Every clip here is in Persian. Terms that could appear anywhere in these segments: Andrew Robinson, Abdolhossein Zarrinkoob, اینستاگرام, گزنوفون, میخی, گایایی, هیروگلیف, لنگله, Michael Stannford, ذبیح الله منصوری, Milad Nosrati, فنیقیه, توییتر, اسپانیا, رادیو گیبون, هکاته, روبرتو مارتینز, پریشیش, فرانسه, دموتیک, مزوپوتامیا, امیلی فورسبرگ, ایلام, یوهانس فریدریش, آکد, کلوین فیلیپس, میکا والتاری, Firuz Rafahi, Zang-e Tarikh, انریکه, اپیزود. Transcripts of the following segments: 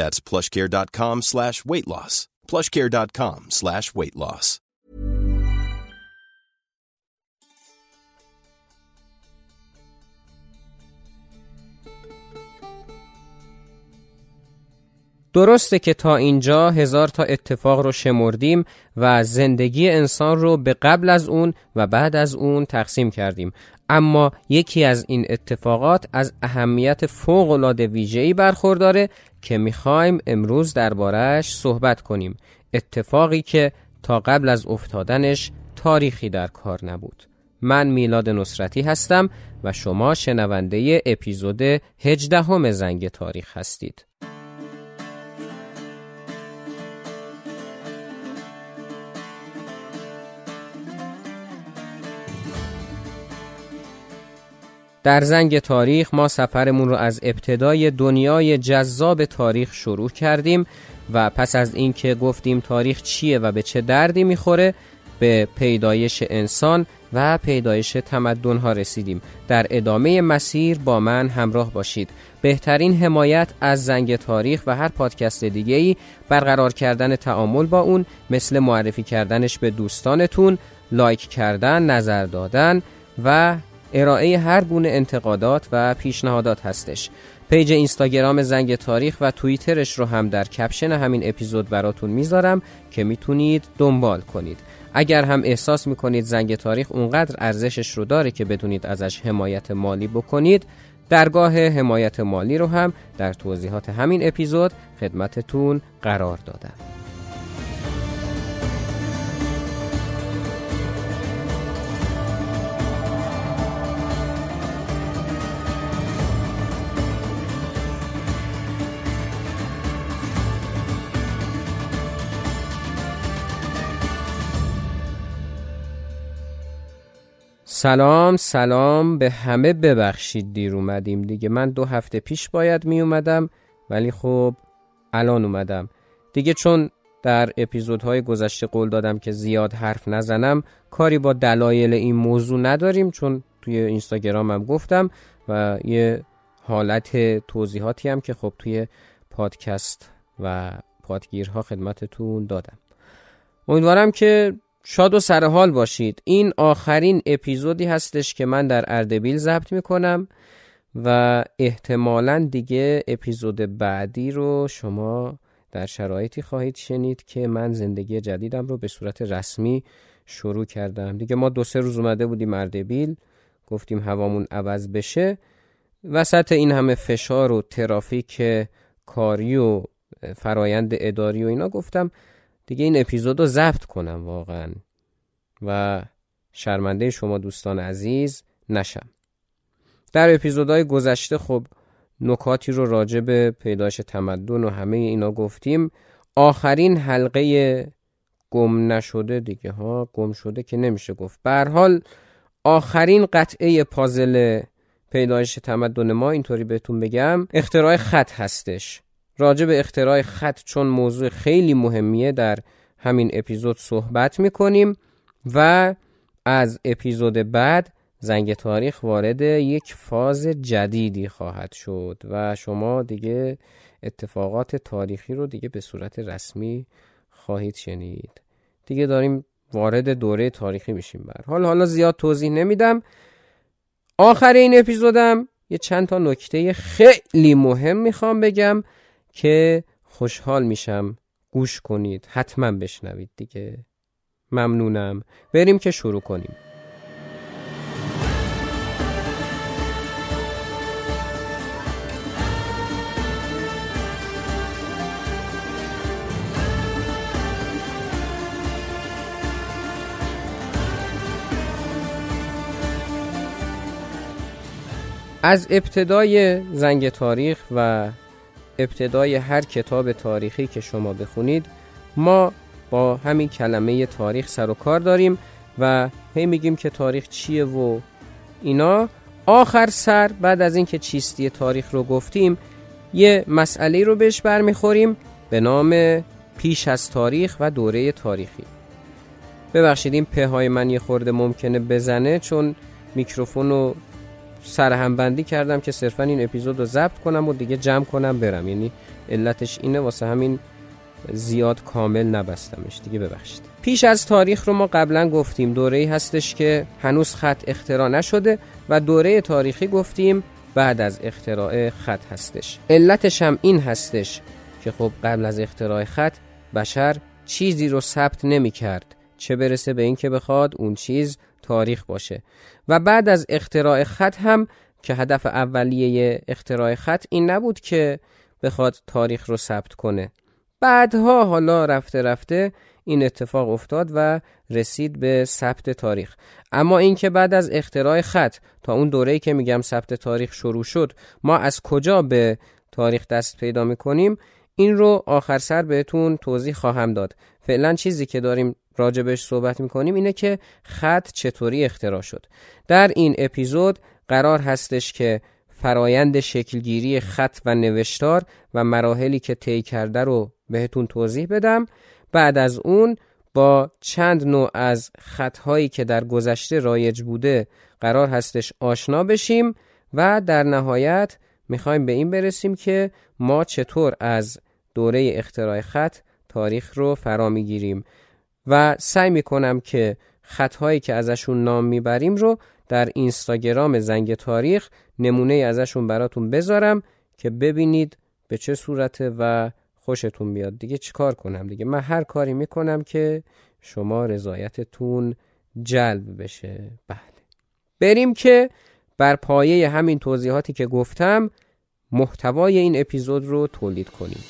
That's PlushCare.com/weight loss. PlushCare.com/weight loss. درسته که تا اینجا 1000 تا اتفاق رو شمردیم و زندگی انسان رو به قبل از اون و بعد از اون تقسیم کردیم، اما یکی از این اتفاقات از اهمیت فوق‌العاده ویژه‌ای برخورداره که می‌خوایم امروز درباره‌اش صحبت کنیم، اتفاقی که تا قبل از افتادنش تاریخی در کار نبود. من میلاد نصرتی هستم و شما شنونده اپیزود 18 زنگ تاریخ هستید. در زنگ تاریخ ما سفرمون رو از ابتدای دنیای جذاب تاریخ شروع کردیم و پس از این که گفتیم تاریخ چیه و به چه دردی میخوره، به پیدایش انسان و پیدایش تمدن‌ها رسیدیم. در ادامه مسیر با من همراه باشید. بهترین حمایت از زنگ تاریخ و هر پادکست دیگه‌ای برقرار کردن تعامل با اون، مثل معرفی کردنش به دوستانتون، لایک کردن، نظر دادن و ارائه هر گونه انتقادات و پیشنهادات هستش. پیج اینستاگرام زنگ تاریخ و توییترش رو هم در کپشن همین اپیزود براتون میذارم که میتونید دنبال کنید. اگر هم احساس میکنید زنگ تاریخ اونقدر ارزشش رو داره که بدونید ازش حمایت مالی بکنید، درگاه حمایت مالی رو هم در توضیحات همین اپیزود خدمتتون قرار دادم. سلام به همه، ببخشید دیر اومدیم دیگه. من 2 هفته پیش باید می اومدم ولی خب الان اومدم دیگه، چون در اپیزودهای گذشته قول دادم که زیاد حرف نزنم. کاری با دلایل این موضوع نداریم، چون توی اینستاگرامم گفتم و یه حالت توضیحاتی هم که خب توی پادکست و پادگیرها خدمتتون دادم. امیدوارم که شاد و سرحال باشید. این آخرین اپیزودی هستش که من در اردبیل ضبط میکنم و احتمالاً دیگه اپیزود بعدی رو شما در شرایطی خواهید شنید که من زندگی جدیدم رو به صورت رسمی شروع کردم. دیگه ما 2-3 روز اومده بودیم اردبیل، گفتیم هوامون عوض بشه. وسط این همه فشار و ترافیک کاری و فرایند اداری و اینا گفتم دیگه این اپیزود رو ضبط کنم واقعا و شرمنده شما دوستان عزیز نشم. در اپیزودهای گذشته خب نکاتی رو راجع به پیدایش تمدن و همه اینا گفتیم. آخرین حلقه گم نشده دیگه، ها گم شده که نمیشه گفت، به هر حال آخرین قطعه پازل پیدایش تمدن ما، اینطوری بهتون بگم، اختراع خط هستش. راجع به اختراع خط، چون موضوع خیلی مهمیه، در همین اپیزود صحبت میکنیم و از اپیزود بعد زنگ تاریخ وارد یک فاز جدیدی خواهد شد و شما دیگه اتفاقات تاریخی رو دیگه به صورت رسمی خواهید شنید. دیگه داریم وارد دوره تاریخی میشیم. برحال حالا زیاد توضیح نمیدم. آخر این اپیزودم یه چند تا نکته خیلی مهم میخوام بگم که خوشحال میشم گوش کنید، حتما بشنوید دیگه. ممنونم. بریم که شروع کنیم. از ابتدای زنگ تاریخ و ابتدای هر کتاب تاریخی که شما بخونید، ما با همین کلمه تاریخ سر و کار داریم و هی میگیم که تاریخ چیه و اینا. آخر سر بعد از این که چیستی تاریخ رو گفتیم، یه مسئله رو بهش برمیخوریم به نام پیش از تاریخ و دوره تاریخی. ببخشید این پههای من یه خورده ممکنه بزنه چون میکروفون رو سرهم بندی کردم که صرفا این اپیزود رو ضبط کنم و دیگه جمع کنم برم، یعنی علتش اینه، واسه همین زیاد کامل نبستمش دیگه، ببخشید. پیش از تاریخ رو ما قبلا گفتیم دوره‌ای هستش که هنوز خط اختراع نشده و دوره تاریخی گفتیم بعد از اختراع خط هستش. علتش هم این هستش که خب قبل از اختراع خط بشر چیزی رو ثبت نمی کرد، چه برسه به این که بخواد اون چیز تاریخ باشه. و بعد از اختراع خط هم که هدف اولیه اختراع خط این نبود که بخواد تاریخ رو ثبت کنه، بعدها حالا رفته رفته این اتفاق افتاد و رسید به ثبت تاریخ. اما این که بعد از اختراع خط تا اون دوره‌ای که میگم ثبت تاریخ شروع شد، ما از کجا به تاریخ دست پیدا میکنیم، این رو آخر سر بهتون توضیح خواهم داد. فعلا چیزی که داریم راجبش صحبت میکنیم اینه که خط چطوری اختراع شد. در این اپیزود قرار هستش که فرایند شکلگیری خط و نوشتار و مراحلی که طی کرده رو بهتون توضیح بدم. بعد از اون با چند نوع از خطهایی که در گذشته رایج بوده قرار هستش آشنا بشیم و در نهایت میخوایم به این برسیم که ما چطور از دوره اختراع خط تاریخ رو فرا میگیریم و سعی میکنم که خطهایی که ازشون نام میبریم رو در اینستاگرام زنگ تاریخ نمونه ازشون براتون بذارم که ببینید به چه صورته و خوشتون بیاد. دیگه چیکار کنم دیگه؟ من هر کاری میکنم که شما رضایتتون جلب بشه. بله، بریم که بر پایه همین توضیحاتی که گفتم محتوای این اپیزود رو تولید کنیم.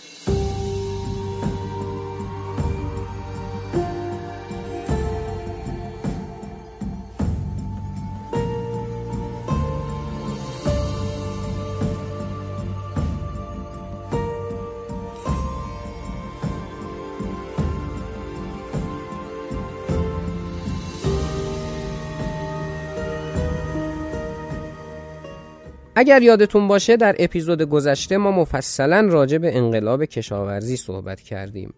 اگر یادتون باشه در اپیزود گذشته ما مفصلا راجع به انقلاب کشاورزی صحبت کردیم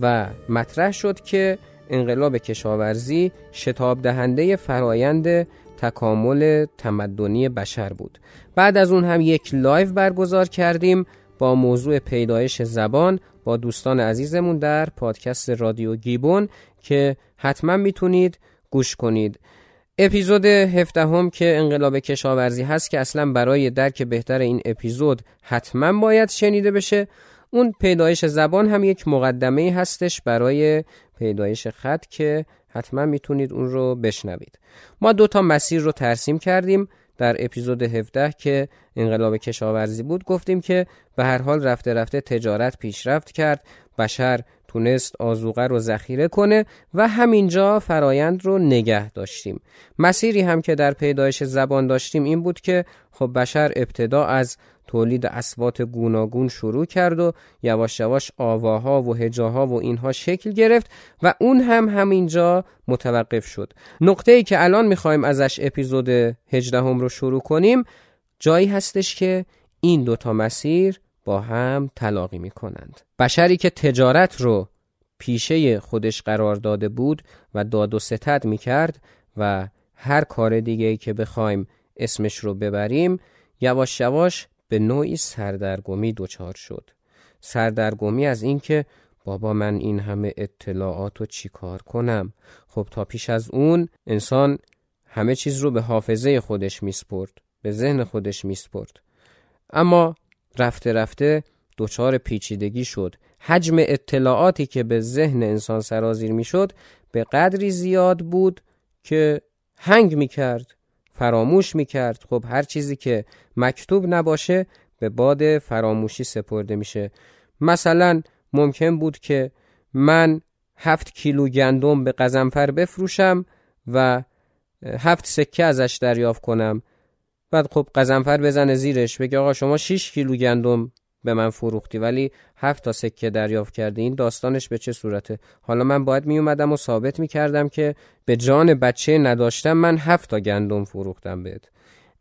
و مطرح شد که انقلاب کشاورزی شتاب دهنده فرایند تکامل تمدنی بشر بود. بعد از اون هم یک لایو برگزار کردیم با موضوع پیدایش زبان با دوستان عزیزمون در پادکست رادیو گیبون که حتما میتونید گوش کنید. اپیزود 17 هم که انقلاب کشاورزی هست که اصلا برای درک بهتر این اپیزود حتما باید شنیده بشه. اون پیدایش زبان هم یک مقدمه هستش برای پیدایش خط که حتما میتونید اون رو بشنوید. ما دوتا مسیر رو ترسیم کردیم. در اپیزود 17 که انقلاب کشاورزی بود گفتیم که به هر حال رفته رفته تجارت پیشرفت کرد، بشر تونست آذوقه رو ذخیره کنه و همینجا فرایند رو نگه داشتیم. مسیری هم که در پیدایش زبان داشتیم این بود که خب بشر ابتدا از تولید اصوات گوناگون شروع کرد و یواش یواش آواها و هجاها و اینها شکل گرفت و اون هم همینجا متوقف شد. نقطه‌ای که الان میخوایم ازش اپیزود 18 هم رو شروع کنیم جایی هستش که این دوتا مسیر با هم تلاقی میکنند. بشری که تجارت رو پیشه خودش قرار داده بود و داد و ستد میکرد و هر کار دیگه که بخوایم اسمش رو ببریم، یواش یواش به نوعی سردرگمی دچار شد. سردرگمی از این که بابا من این همه اطلاعاتو چی کار کنم؟ خب تا پیش از اون انسان همه چیز رو به حافظه خودش میسپرد، به ذهن خودش میسپرد، اما رفته رفته دچار پیچیدگی شد. حجم اطلاعاتی که به ذهن انسان سرازیر میشد به قدری زیاد بود که هنگ میکرد، فراموش میکرد. خب هر چیزی که مکتوب نباشه به باد فراموشی سپرده میشه. مثلا ممکن بود که من 7 کیلو گندم به قزنفر بفروشم و 7 سکه ازش دریافت کنم، بعد خب قزنفر بزنه زیرش بگه آقا شما 6 کیلو گندم به من فروختی ولی 7 تا سکه دریافت کرده. این داستانش به چه صورته؟ حالا من باید می اومدم و ثابت می کردم که به جان بچه نداشتم من 7 تا گندم فروختم بهت.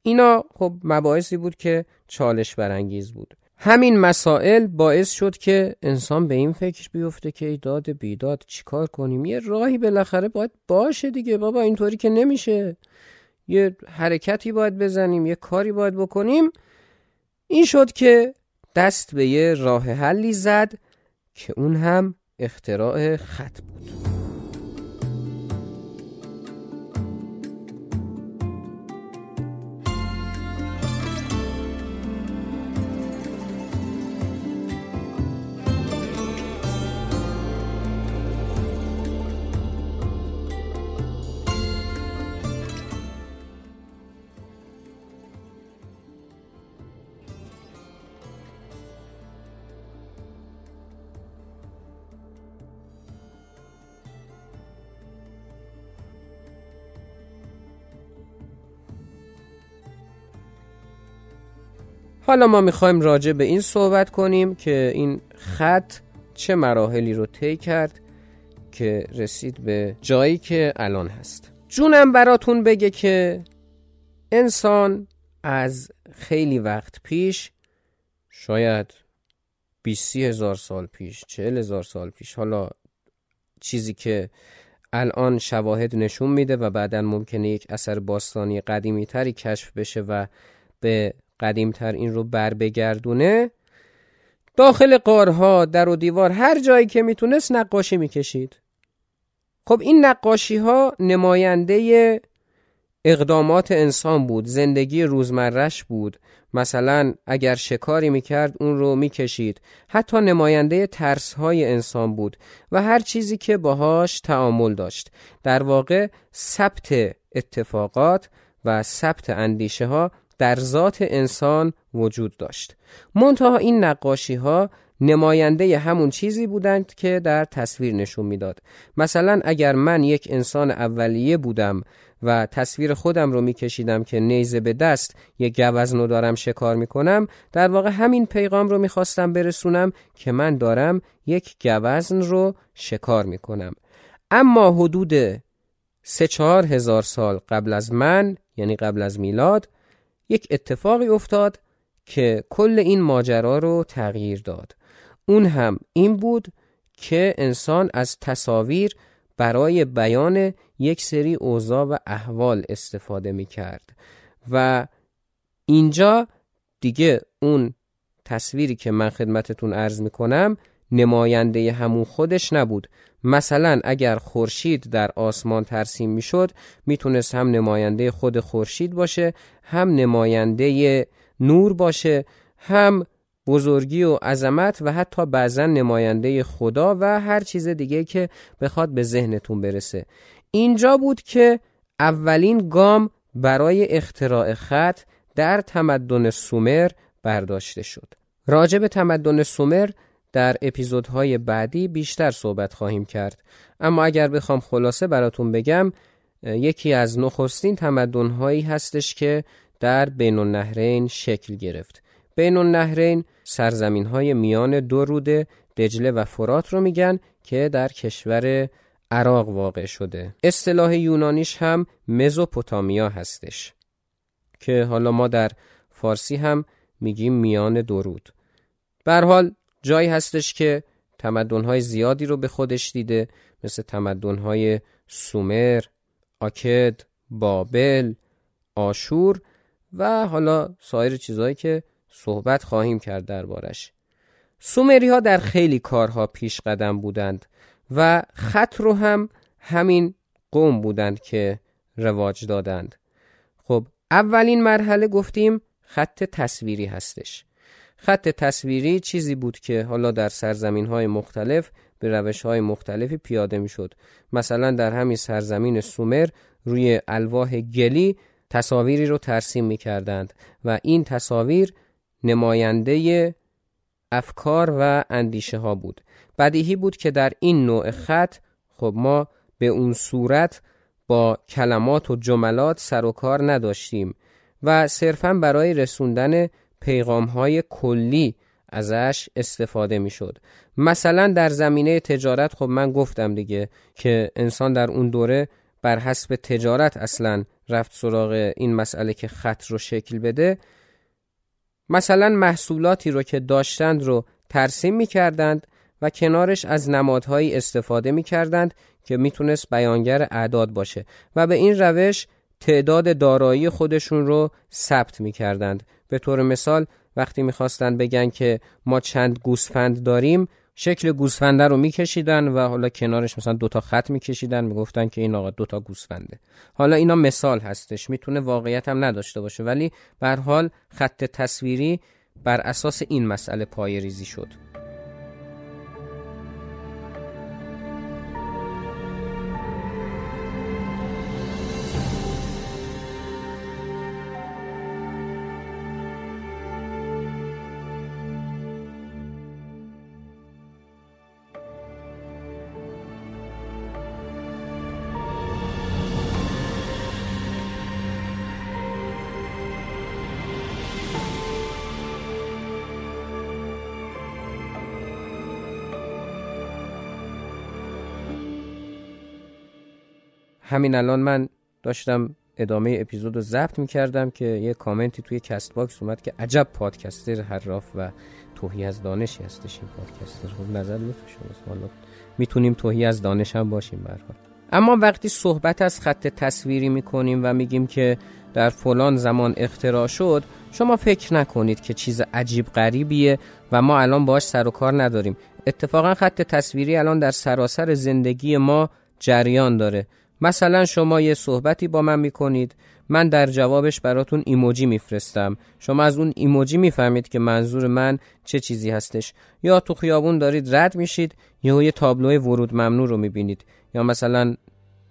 اینا خب مباحثی بود که چالش برانگیز بود. همین مسائل باعث شد که انسان به این فکر بیفته که ای داد بیداد چیکار کنیم، یه راهی بالاخره باید باشه دیگه بابا، اینطوری که نمیشه، یه حرکتی باید بزنیم، یه کاری باید بکنیم. این شد که دست به یه راه حلی زد که اون هم اختراع خط بود. حالا ما میخوایم راجع به این صحبت کنیم که این خط چه مراحلی رو طی کرد که رسید به جایی که الان هست. جونم براتون بگه که انسان از خیلی وقت پیش، شاید 20,000 سال پیش، 40,000 سال پیش، حالا چیزی که الان شواهد نشون میده و بعداً ممکنه یک اثر باستانی قدیمی تری کشف بشه و به قدیمتر این رو بر بگردونه، داخل غارها، در و دیوار، هر جایی که میتونست نقاشی میکشید. خب این نقاشی ها نماینده اقدامات انسان بود، زندگی روزمره‌اش بود. مثلا اگر شکاری میکرد اون رو میکشید، حتی نماینده ترس های انسان بود و هر چیزی که باهاش تعامل داشت. در واقع ثبت اتفاقات و ثبت اندیشه ها در ذات انسان وجود داشت. منتها این نقاشی ها نماینده همون چیزی بودند که در تصویر نشون میداد. مثلا اگر من یک انسان اولیه بودم و تصویر خودم رو میکشیدم که نیزه به دست یک گوزنو دارم شکار میکنم، در واقع همین پیغام رو میخواستم برسونم که من دارم یک گوزن رو شکار میکنم. اما حدود 3-4 هزار سال قبل از من، یعنی قبل از میلاد، یک اتفاقی افتاد که کل این ماجرا رو تغییر داد. اون هم این بود که انسان از تصاویر برای بیان یک سری اوضاع و احوال استفاده می کرد و اینجا دیگه اون تصویری که من خدمتتون عرض می کنم نماینده همون خودش نبود. مثلا اگر خورشید در آسمان ترسیم میشد، میتونست هم نماینده خود خورشید باشه، هم نماینده نور باشه، هم بزرگی و عظمت و حتی بعضا نماینده خدا و هر چیز دیگه که بخواد به ذهنتون برسه. اینجا بود که اولین گام برای اختراع خط در تمدن سومر برداشته شد. راجع به تمدن سومر در اپیزودهای بعدی بیشتر صحبت خواهیم کرد، اما اگر بخوام خلاصه براتون بگم، یکی از نخستین تمدن‌هایی هستش که در بین النهرین شکل گرفت. بین النهرین سرزمین‌های میان دو رود دجله و فرات رو میگن که در کشور عراق واقع شده. اصطلاح یونانیش هم مزوپوتامیا هستش که حالا ما در فارسی هم میگیم میان دو رود. به هر حال جایی هستش که تمدن‌های زیادی رو به خودش دیده، مثل تمدن‌های سومر، آکد، بابل، آشور و حالا سایر چیزهایی که صحبت خواهیم کرد دربارش. سومری‌ها در خیلی کارها پیش قدم بودند و خط رو هم همین قوم بودند که رواج دادند. خب اولین مرحله گفتیم خط تصویری هستش. خط تصویری چیزی بود که حالا در سرزمین‌های مختلف به روش‌های مختلفی پیاده می‌شد. مثلا در همین سرزمین سومر روی الواح گلی تصاویری رو ترسیم می‌کردند و این تصاویر نماینده افکار و اندیشه ها بود. بدیهی بود که در این نوع خط خب ما به اون صورت با کلمات و جملات سر و کار نداشتیم و صرفاً برای رسوندن پیغام های کلی ازش استفاده می شد. مثلا در زمینه تجارت خب من گفتم دیگه که انسان در اون دوره بر حسب تجارت اصلا رفت سراغ این مسئله که خط رو شکل بده. مثلا محصولاتی رو که داشتند رو ترسیم می کردند و کنارش از نمادهایی استفاده می کردند که می تونست بیانگر اعداد باشه و به این روش تعداد دارایی خودشون رو ثبت می کردند. به طور مثال وقتی می خواستن بگن که ما چند گوسفند داریم، شکل گوسفنده رو می کشیدن و حالا کنارش مثلا دوتا خط می کشیدن، می گفتن که این آقا دوتا گوسفنده. حالا اینا مثال هستش، می تونه واقعیت هم نداشته باشه، ولی به هر حال خط تصویری بر اساس این مسئله پایه‌ریزی شد. همین الان من داشتم ادامه اپیزود رو ضبط می‌کردم که یه کامنتی توی کست باکس اومد که عجب پادکستر حراف و توهی از دانشی هستش این پادکستر. خب نظر می‌فهمم میتونیم توهی از دانش هم باشیم به هر حال. اما وقتی صحبت از خط تصویری می‌کنیم و میگیم که در فلان زمان اختراع شد، شما فکر نکنید که چیز عجیب غریبیه و ما الان باهاش سر و کار نداریم. اتفاقا خط تصویری الان در سراسر زندگی ما جریان داره. مثلا شما یه صحبتی با من میکنید، من در جوابش براتون ایموجی میفرستم، شما از اون ایموجی میفهمید که منظور من چه چیزی هستش. یا تو خیابون دارید رد میشید، یه تابلوی ورود ممنوع رو میبینید، یا مثلا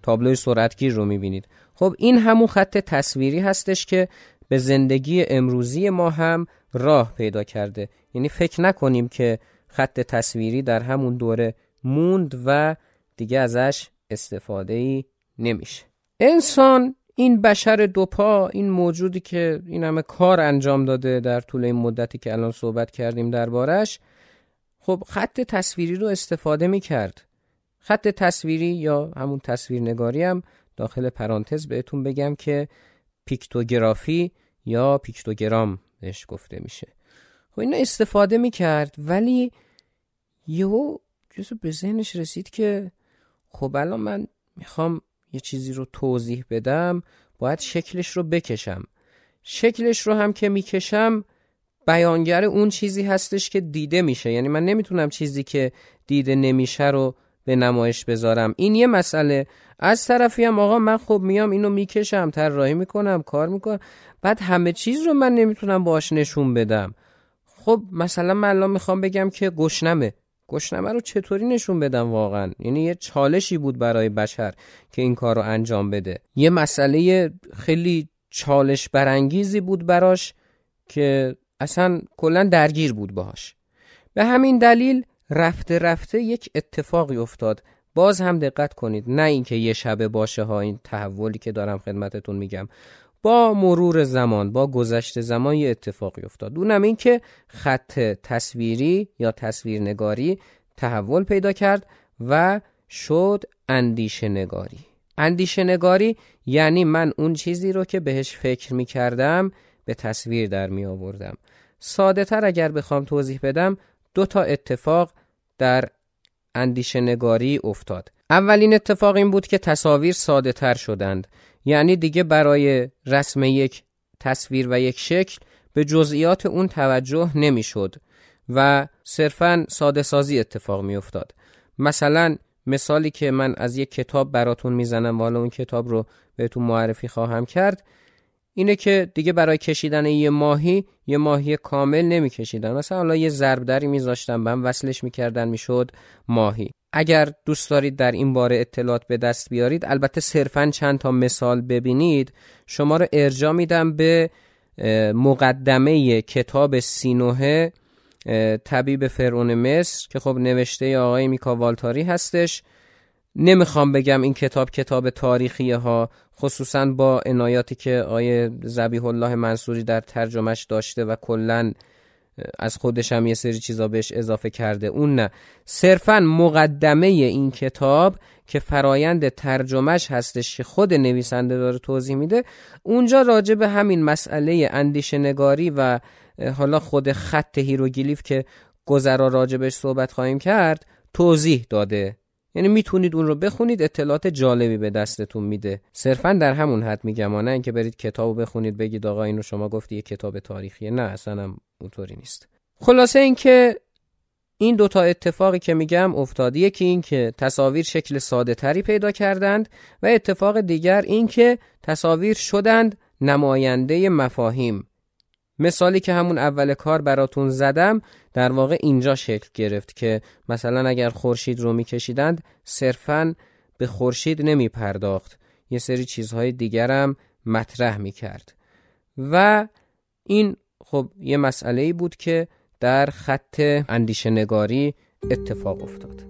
تابلوی سرعتگیر رو میبینید. خب این همون خط تصویری هستش که به زندگی امروزی ما هم راه پیدا کرده. یعنی فکر نکنیم که خط تصویری در همون دوره موند و دیگه ازش استفاده‌ای نمیشه. انسان، این بشر دوپا، این موجودی که این همه کار انجام داده در طول این مدتی که الان صحبت کردیم دربارش، خب خط تصویری رو استفاده میکرد. خط تصویری یا همون تصویرنگاری هم داخل پرانتز بهتون بگم که پیکتوگرافی یا پیکتوگرام بهش گفته میشه. خب اینو استفاده میکرد، ولی یهو به ذهنش رسید که خب الان من میخوام یه چیزی رو توضیح بدم، باید شکلش رو بکشم. شکلش رو هم که میکشم بیانگر اون چیزی هستش که دیده میشه. یعنی من نمیتونم چیزی که دیده نمیشه رو به نمایش بذارم. این یه مسئله. از طرفی هم آقا من خب میام اینو میکشم، طراحی میکنم، کار میکنم، بعد همه چیز رو من نمیتونم باهاش نشون بدم. خب مثلا من الان میخوام بگم که گشنمه رو چطوری نشون بدم واقعا؟ یعنی یه چالشی بود برای بشر که این کار رو انجام بده. یه مسئله خیلی چالش برانگیزی بود براش که اصلا کلن درگیر بود باهاش. به همین دلیل رفته رفته یک اتفاقی افتاد. باز هم دقت کنید، نه اینکه یه شبه باشه ها، این تحولی که دارم خدمتتون میگم. با مرور زمان، با گذشت زمان یه اتفاقی افتاد. اونم این که خط تصویری یا تصویرنگاری تحول پیدا کرد و شد اندیشه نگاری. اندیشه نگاری یعنی من اون چیزی رو که بهش فکر می کردم به تصویر در می آوردم. ساده تر اگر بخوام توضیح بدم، دو تا اتفاق در اندیشه نگاری افتاد. اولین اتفاق این بود که تصاویر ساده تر شدند، یعنی دیگه برای رسم یک تصویر و یک شکل به جزئیات اون توجه نمی شد و صرفاً ساده سازی اتفاق می افتاد. مثلا مثالی که من از یک کتاب براتون می زنم و حالا اون کتاب رو بهتون معرفی خواهم کرد اینه که دیگه برای کشیدن یه ماهی کامل نمی کشیدن، مثلا حالا یه ضربدری می زاشتن به هم وصلش می کردن می شد ماهی. اگر دوست دارید در این باره اطلاعات به دست بیارید، البته صرفاً چند تا مثال ببینید، شما رو ارجاع میدم به مقدمه کتاب 39 طبیب فرعون مصر که خب نوشته آقای میکا والتاری هستش. نمیخوام بگم این کتاب تاریخیه ها، خصوصاً با عنایاتی که آقای ذبیح الله منصوری در ترجمهش داشته و کلاً از خودش هم یه سری چیزا بهش اضافه کرده، اون نه، صرفاً مقدمه این کتاب که فرایند ترجمهش هستش که خود نویسنده داره توضیح میده، اونجا راجع به همین مسئله اندیشه نگاری و حالا خود خط هیروگلیف که گذرا راجبش صحبت خواهیم کرد توضیح داده. یعنی میتونید اون رو بخونید، اطلاعات جالبی به دستتون میده. صرفاً در همون حد میگم، نه اینکه برید کتابو بخونید بگید آقا اینو شما گفتی یه کتاب تاریخیه، نه اصلا هم اونطوری نیست. خلاصه اینکه این دوتا اتفاقی که میگم افتاد، یکی این که تصاویر شکل ساده تری پیدا کردند و اتفاق دیگر این که تصاویر شدند نماینده مفاهیم. مثالی که همون اول کار براتون زدم در واقع اینجا شکل گرفت که مثلا اگر خورشید رو میکشیدند صرفاً به خورشید نمی پرداخت، یه سری چیزهای دیگر هم مطرح میکرد و این خب یه مسئله‌ای بود که در خط اندیشه نگاری اتفاق افتاد.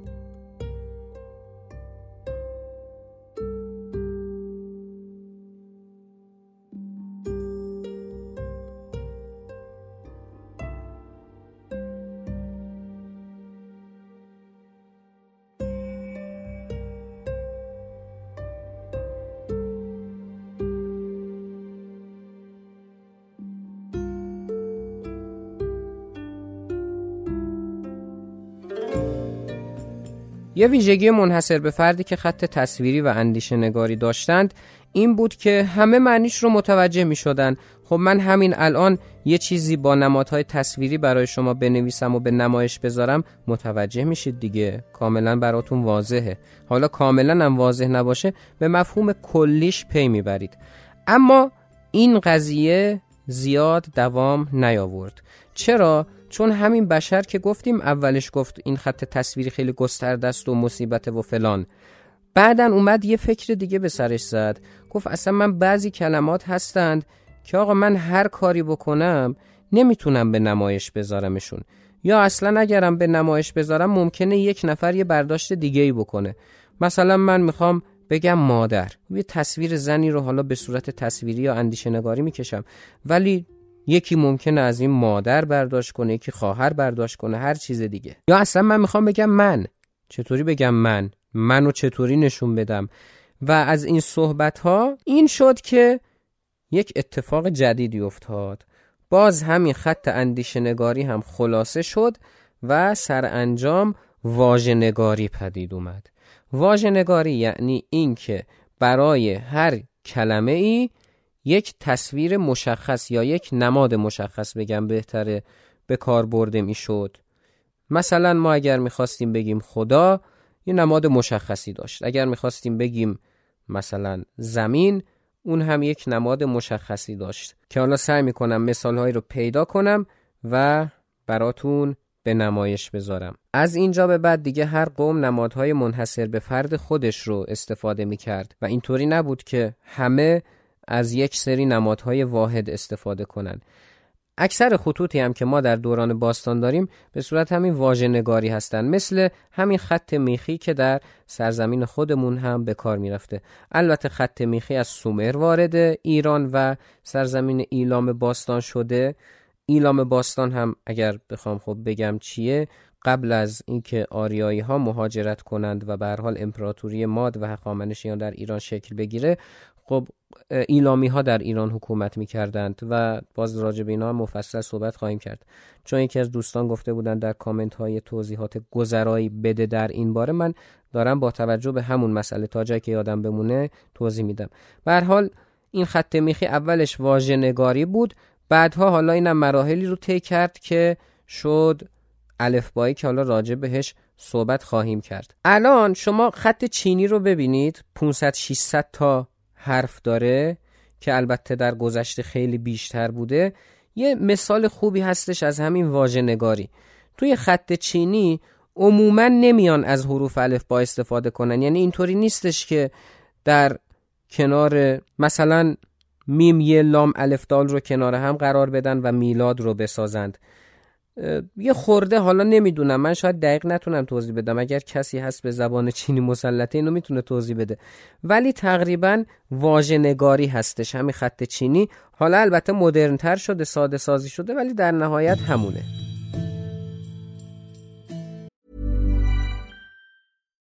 یه ویژگی منحصر به فردی که خط تصویری و اندیشه نگاری داشتند این بود که همه معنیش رو متوجه می شدن. خب من همین الان یه چیزی با نمادهای تصویری برای شما بنویسم و به نمایش بذارم متوجه می شید دیگه، کاملا براتون واضحه. حالا کاملا هم واضح نباشه به مفهوم کلیش پی می برید. اما این قضیه زیاد دوام نیاورد. چرا؟ چون همین بشر که گفتیم اولش گفت این خط تصویری خیلی گسترده است و مصیبت و فلان، بعدن اومد یه فکر دیگه به سرش زد، گفت اصلا من بعضی کلمات هستند که آقا من هر کاری بکنم نمیتونم به نمایش بذارمشون، یا اصلا اگرم به نمایش بذارم ممکنه یک نفر یه برداشت دیگه‌ای بکنه. مثلا من میخوام بگم مادر، یه تصویر زنی رو حالا به صورت تصویری یا اندیشه نگاری میکشم، ولی یکی ممکنه از این مادر برداشت کنه، یکی خواهر برداشت کنه، هر چیز دیگه. یا اصلا من میخوام بگم من، چطوری بگم من، منو چطوری نشون بدم و از این صحبت ها. این شد که یک اتفاق جدیدی افتاد، باز همین خط اندیشه نگاری هم خلاصه شد و سرانجام واژه نگاری پدید اومد. واژه نگاری یعنی این که برای هر کلمه ای یک تصویر مشخص یا یک نماد مشخص بگم بهتره به کار برده می شد. مثلا ما اگر می خواستیم بگیم خدا یه نماد مشخصی داشت، اگر می خواستیم بگیم مثلا زمین اون هم یک نماد مشخصی داشت که حالا سعی می کنم مثالهایی رو پیدا کنم و براتون به نمایش بذارم. از اینجا به بعد دیگه هر قوم نمادهای منحصر به فرد خودش رو استفاده می کرد و اینطوری نبود که همه از یک سری نمادهای واحد استفاده کنن. اکثر خطوطی هم که ما در دوران باستان داریم به صورت همین واژه نگاری هستن، مثل همین خط میخی که در سرزمین خودمون هم به کار میرفته. البته خط میخی از سومر وارد ایران و سرزمین ایلام باستان شده. ایلام باستان هم اگر بخوام خب بگم چیه، قبل از اینکه آریایی ها مهاجرت کنند و به هر حال امپراتوری ماد و هخامنشیان در ایران شکل بگیره، خب ایلامی ها در ایران حکومت می کردند و باز راجع به اینا مفصل صحبت خواهیم کرد، چون یکی از دوستان گفته بودند در کامنت های توضیحات گذرایی بده در این باره. من دارم با توجه به همون مسئله تا جایی که یادم بمونه توضیح میدم. به هر حال این خط میخی اولش واژه نگاری بود، بعدها حالا اینم مراحلی رو طی کرد که شد الفبایی که حالا راجع بهش صحبت خواهیم کرد. الان شما خط چینی رو ببینید 500 600 تا حرف داره که البته در گذشته خیلی بیشتر بوده. یه مثال خوبی هستش از همین واژه نگاری. توی خط چینی عموما نمیان از حروف الفبا استفاده کنن، یعنی اینطوری نیستش که در کنار مثلا میم یه لام الف دال رو کنار هم قرار بدن و میلاد رو بسازند. یه خورده حالا نمیدونم، من شاید دقیق نتونم توضیح بدم، اگر کسی هست به زبان چینی مسلطه اینو میتونه توضیح بده، ولی تقریبا واژه نگاری هستش همین خط چینی. حالا البته مدرن تر شده، ساده سازی شده، ولی در نهایت همونه.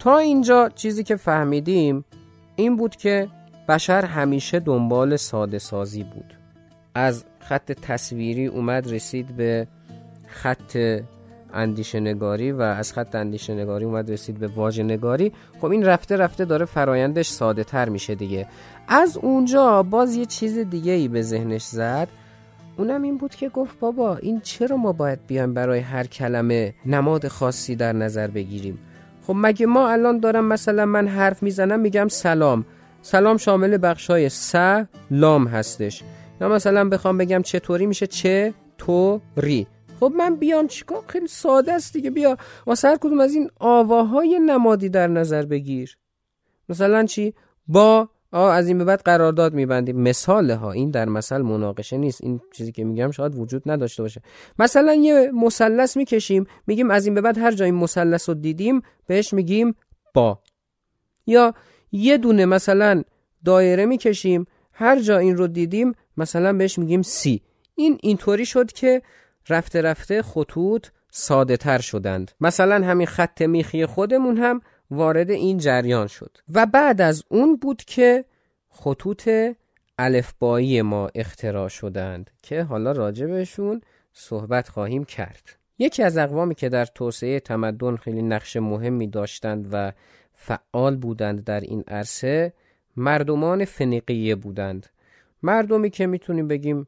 تا اینجا چیزی که فهمیدیم این بود که بشر همیشه دنبال ساده سازی بود. از خط تصویری اومد رسید به خط اندیشه نگاری و از خط اندیشه نگاری اومد رسید به واژه نگاری. خب این رفته رفته داره فرایندش ساده تر میشه دیگه. از اونجا باز یه چیز دیگه ای به ذهنش زد، اونم این بود که گفت بابا این چرا ما باید بیایم برای هر کلمه نماد خاصی در نظر بگیریم؟ خب مگه ما الان دارم مثلا من حرف میزنم میگم سلام، سلام شامل بخشای س لام هستش، یا مثلا بخوام بگم چطوری میشه چه تو ری. خب من بیام چیکار؟ خیلی ساده است دیگه، بیا واسه هر کدوم از این آواهای نمادی در نظر بگیر. مثلا چی؟ با از این به بعد قرارداد میبندیم. مثاله ها، این در مثل مناقشه نیست، این چیزی که میگم شاید وجود نداشته باشه. مثلا یه مثلث میکشیم میگیم از این به بعد هر جایی مثلث رو دیدیم بهش میگیم با. یا یه دونه مثلا دایره میکشیم هر جا این رو دیدیم مثلا بهش میگیم سی. این اینطوری شد که رفته رفته خطوط ساده تر شدند. مثلا همین خط میخی خودمون هم وارد این جریان شد و بعد از اون بود که خطوط الفبایی ما اختراع شدند که حالا راجبشون صحبت خواهیم کرد. یکی از اقوامی که در توسعه تمدن خیلی نقش مهمی داشتند و فعال بودند در این عرصه، مردمان فنیقیه بودند. مردمی که میتونیم بگیم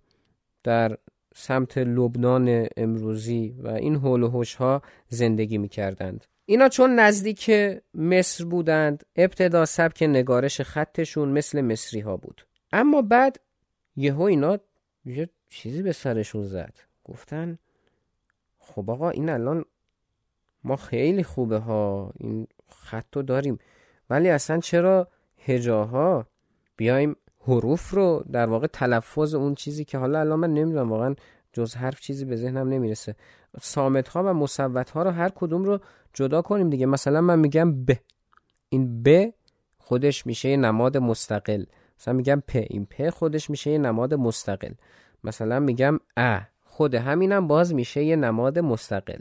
در سمت لبنان امروزی و این هول و هوش ها زندگی میکردند. اینا چون نزدیک مصر بودند، ابتدا سبک نگارش خطشون مثل مصری ها بود. اما بعد یهو اینا یه چیزی به سرشون زد. گفتن خب آقا این الان ما خیلی خوبه ها، این خطو داریم، ولی اصلا چرا هجاها بیایم حروف رو در واقع تلفظ اون چیزی که حالا الان من نمیدونم، واقعا جز حرف چیزی به ذهنم نمیرسه، صامت ها و مصوت ها رو هر کدوم رو جدا کنیم دیگه. مثلا من میگم ب، این ب خودش میشه یه نماد مستقل. مثلا میگم پ، این پ خودش میشه یه نماد مستقل. مثلا میگم ا، خود همینم باز میشه یه نماد مستقل.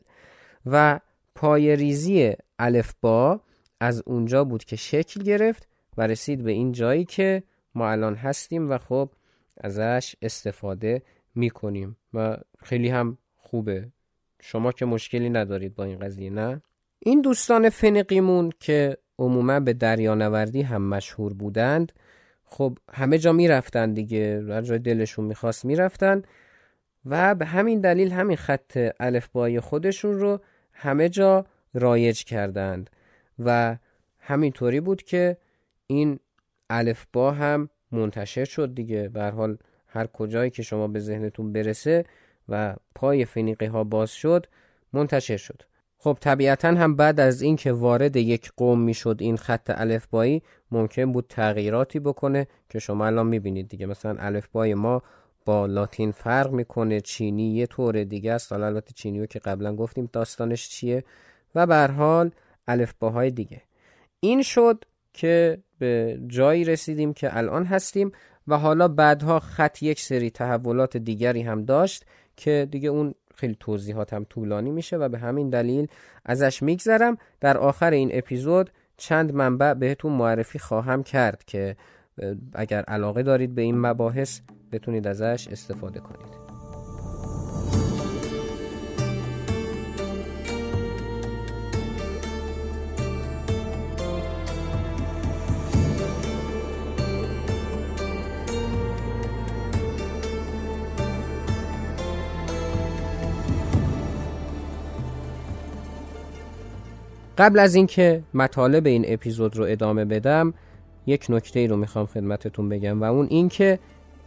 و پایه‌ریزی الفبا از اونجا بود که شکل گرفت و رسید به این جایی که ما الان هستیم و خب ازش استفاده میکنیم و خیلی هم خوبه. شما که مشکلی ندارید با این قضیه، نه؟ این دوستان فنقیمون که عموما به دریانوردی هم مشهور بودند، خب همه جا میرفتن دیگه، هر جای دلشون میخواست میرفتن و به همین دلیل همین خط الفبای خودشون رو همه جا رایج کردند و همینطوری بود که این الفبا هم منتشر شد دیگه. به هر حال هر کجایی که شما به ذهنتون برسه و پای فنیقی ها باز شد، منتشر شد. خب طبیعتاً هم بعد از این که وارد یک قوم می شد این خط الفبایی، ممکن بود تغییراتی بکنه که شما الان می بینید دیگه. مثلا الفبای ما با لاتین فرق میکنه، چینی یه طور دیگه است، حالات چینیو که قبلا گفتیم داستانش چیه، و به هر حال الفباهای دیگه. این شد که به جایی رسیدیم که الان هستیم و حالا بعدها خط یک سری تحولات دیگری هم داشت که دیگه اون خیلی توضیحات هم طولانی میشه و به همین دلیل ازش میگذرم. در آخر این اپیزود چند منبع بهتون معرفی خواهم کرد که اگر علاقه دارید به این مباحث بتونید ازش استفاده کنید. قبل از اینکه مطالب این اپیزود رو ادامه بدم، یک نکته ای رو میخوام خدمتتون بگم و اون این که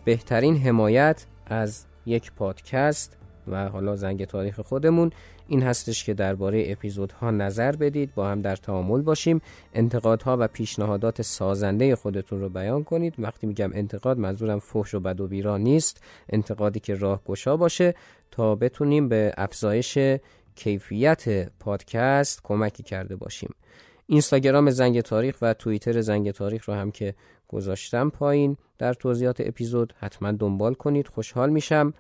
بهترین حمایت از یک پادکست و حالا زنگ تاریخ خودمون این هستش که درباره اپیزودها نظر بدید، با هم در تعامل باشیم، انتقادها و پیشنهادات سازنده خودتون رو بیان کنید. وقتی میگم انتقاد، منظورم فحش و بد و بیرا نیست، انتقادی که راهگشا باشه تا بتونیم به افزایش کیفیت پادکست کمکی کرده باشیم. اینستاگرام زنگ تاریخ و توییتر زنگ تاریخ رو هم که گذاشتم پایین در توضیحات اپیزود، حتما دنبال کنید، خوشحال میشم.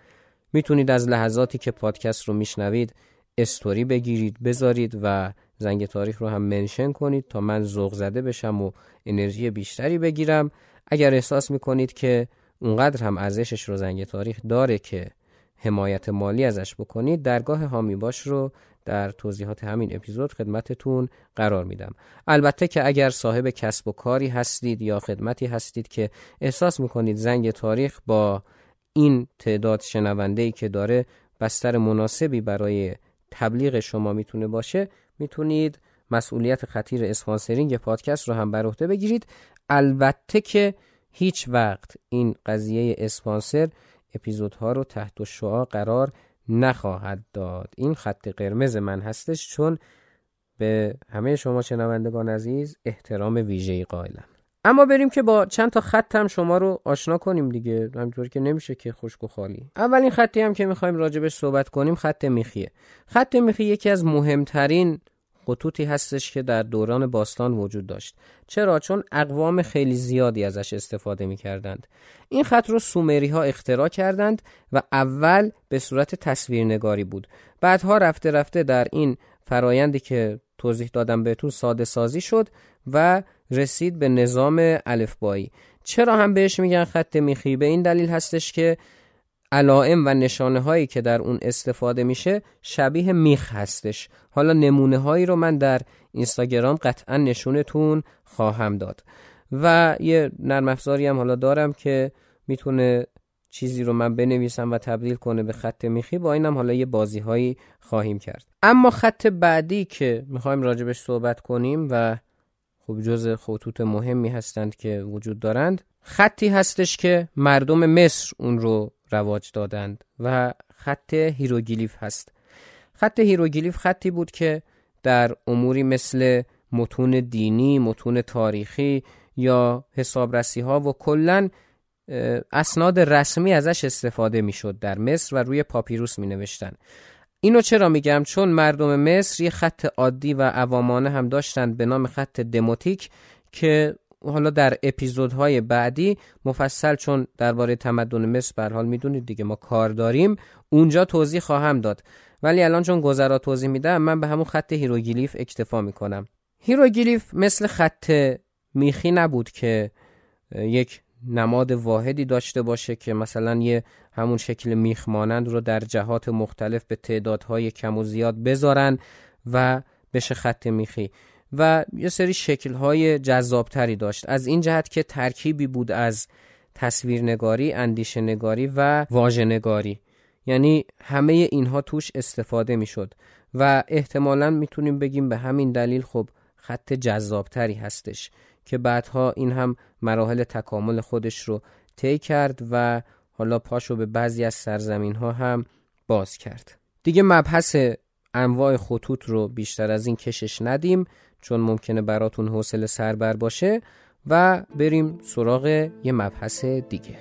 میتونید از لحظاتی که پادکست رو میشنوید استوری بگیرید، بذارید و زنگ تاریخ رو هم منشن کنید تا من ذوق زده بشم و انرژی بیشتری بگیرم. اگر احساس میکنید که اونقدر هم ارزشش رو زنگ تاریخ داره که حمایت مالی ازش بکنید، درگاه حامی باش رو در توضیحات همین اپیزود خدمتتون قرار میدم. البته که اگر صاحب کسب و کاری هستید یا خدمتی هستید که احساس میکنید زنگ تاریخ با این تعداد شنوندهی که داره بستر مناسبی برای تبلیغ شما میتونه باشه، میتونید مسئولیت خطیر اسپانسرینگ پادکست رو هم بر عهده بگیرید. البته که هیچ وقت این قضیه اسپانسر اپیزودها رو تحت شعاع قرار نخواهد داد. این خط قرمز من هستش، چون به همه شما شنوندگان عزیز احترام ویژه‌ای قائلم. اما بریم که با چند تا خط هم شما رو آشنا کنیم دیگه، همونطور که نمیشه که خشک و خالی. اولین خطی هم که می‌خوایم راجبش صحبت کنیم خط میخیه. خط میخی یکی از مهمترین خطوطی هستش که در دوران باستان وجود داشت. چرا؟ چون اقوام خیلی زیادی ازش استفاده می‌کردند. این خط رو سومری‌ها اختراع کردند و اول به صورت تصویرنگاری بود. بعدها رفته رفته در این فرایندی که توضیح دادم بهتون ساده سازی شد و رسید به نظام الفبایی. چرا هم بهش میگن خط میخی؟ به این دلیل هستش که علائم و نشانه هایی که در اون استفاده میشه شبیه میخ هستش. حالا نمونه هایی رو من در اینستاگرام قطعا نشونتون خواهم داد و یه نرم افزاری هم حالا دارم که میتونه چیزی رو من بنویسم و تبدیل کنه به خط میخی. با اینم حالا یه بازی هایی خواهیم کرد. اما خط بعدی که میخوایم راجبش صحبت کنیم و خب جزء خطوط مهمی هستند که وجود دارند، خطی هستش که مردم مصر اون رو رواج دادند و خط هیروگلیف هست. خط هیروگلیف خطی بود که در اموری مثل متون دینی، متون تاریخی یا حسابرسی ها و کلن اسناد رسمی ازش استفاده می شد در مصر و روی پاپیروس می نوشتن. اینو چرا میگم؟ چون مردم مصر یه خط عادی و عوامانه هم داشتند به نام خط دموتیک که حالا در اپیزودهای بعدی مفصل، چون درباره تمدن مصر به هر حال میدونید دیگه ما کار داریم، اونجا توضیح خواهم داد. ولی الان چون گذرا توضیح میدم، من به همون خط هیروگلیف اکتفا میکنم. هیروگلیف مثل خط میخی نبود که یک نماد واحدی داشته باشه که مثلا یه همون شکل میخ مانند رو در جهات مختلف به تعدادهای کم و زیاد بذارن و بشه خط میخی و یه سری شکل‌های جذابتری داشت، از این جهت که ترکیبی بود از تصویرنگاری، اندیشه‌نگاری و واژه‌نگاری، یعنی همه اینها توش استفاده میشد و احتمالاً میتونیم بگیم به همین دلیل خب خط جذابتری هستش که بعدها این هم مراحل تکامل خودش رو طی کرد و حالا پاشو به بعضی از سرزمین‌ها هم باز کرد. دیگه مبحث انواع خطوط رو بیشتر از این کشش ندیم چون ممکنه براتون حوصله سربر باشه و بریم سراغ یه مبحث دیگه.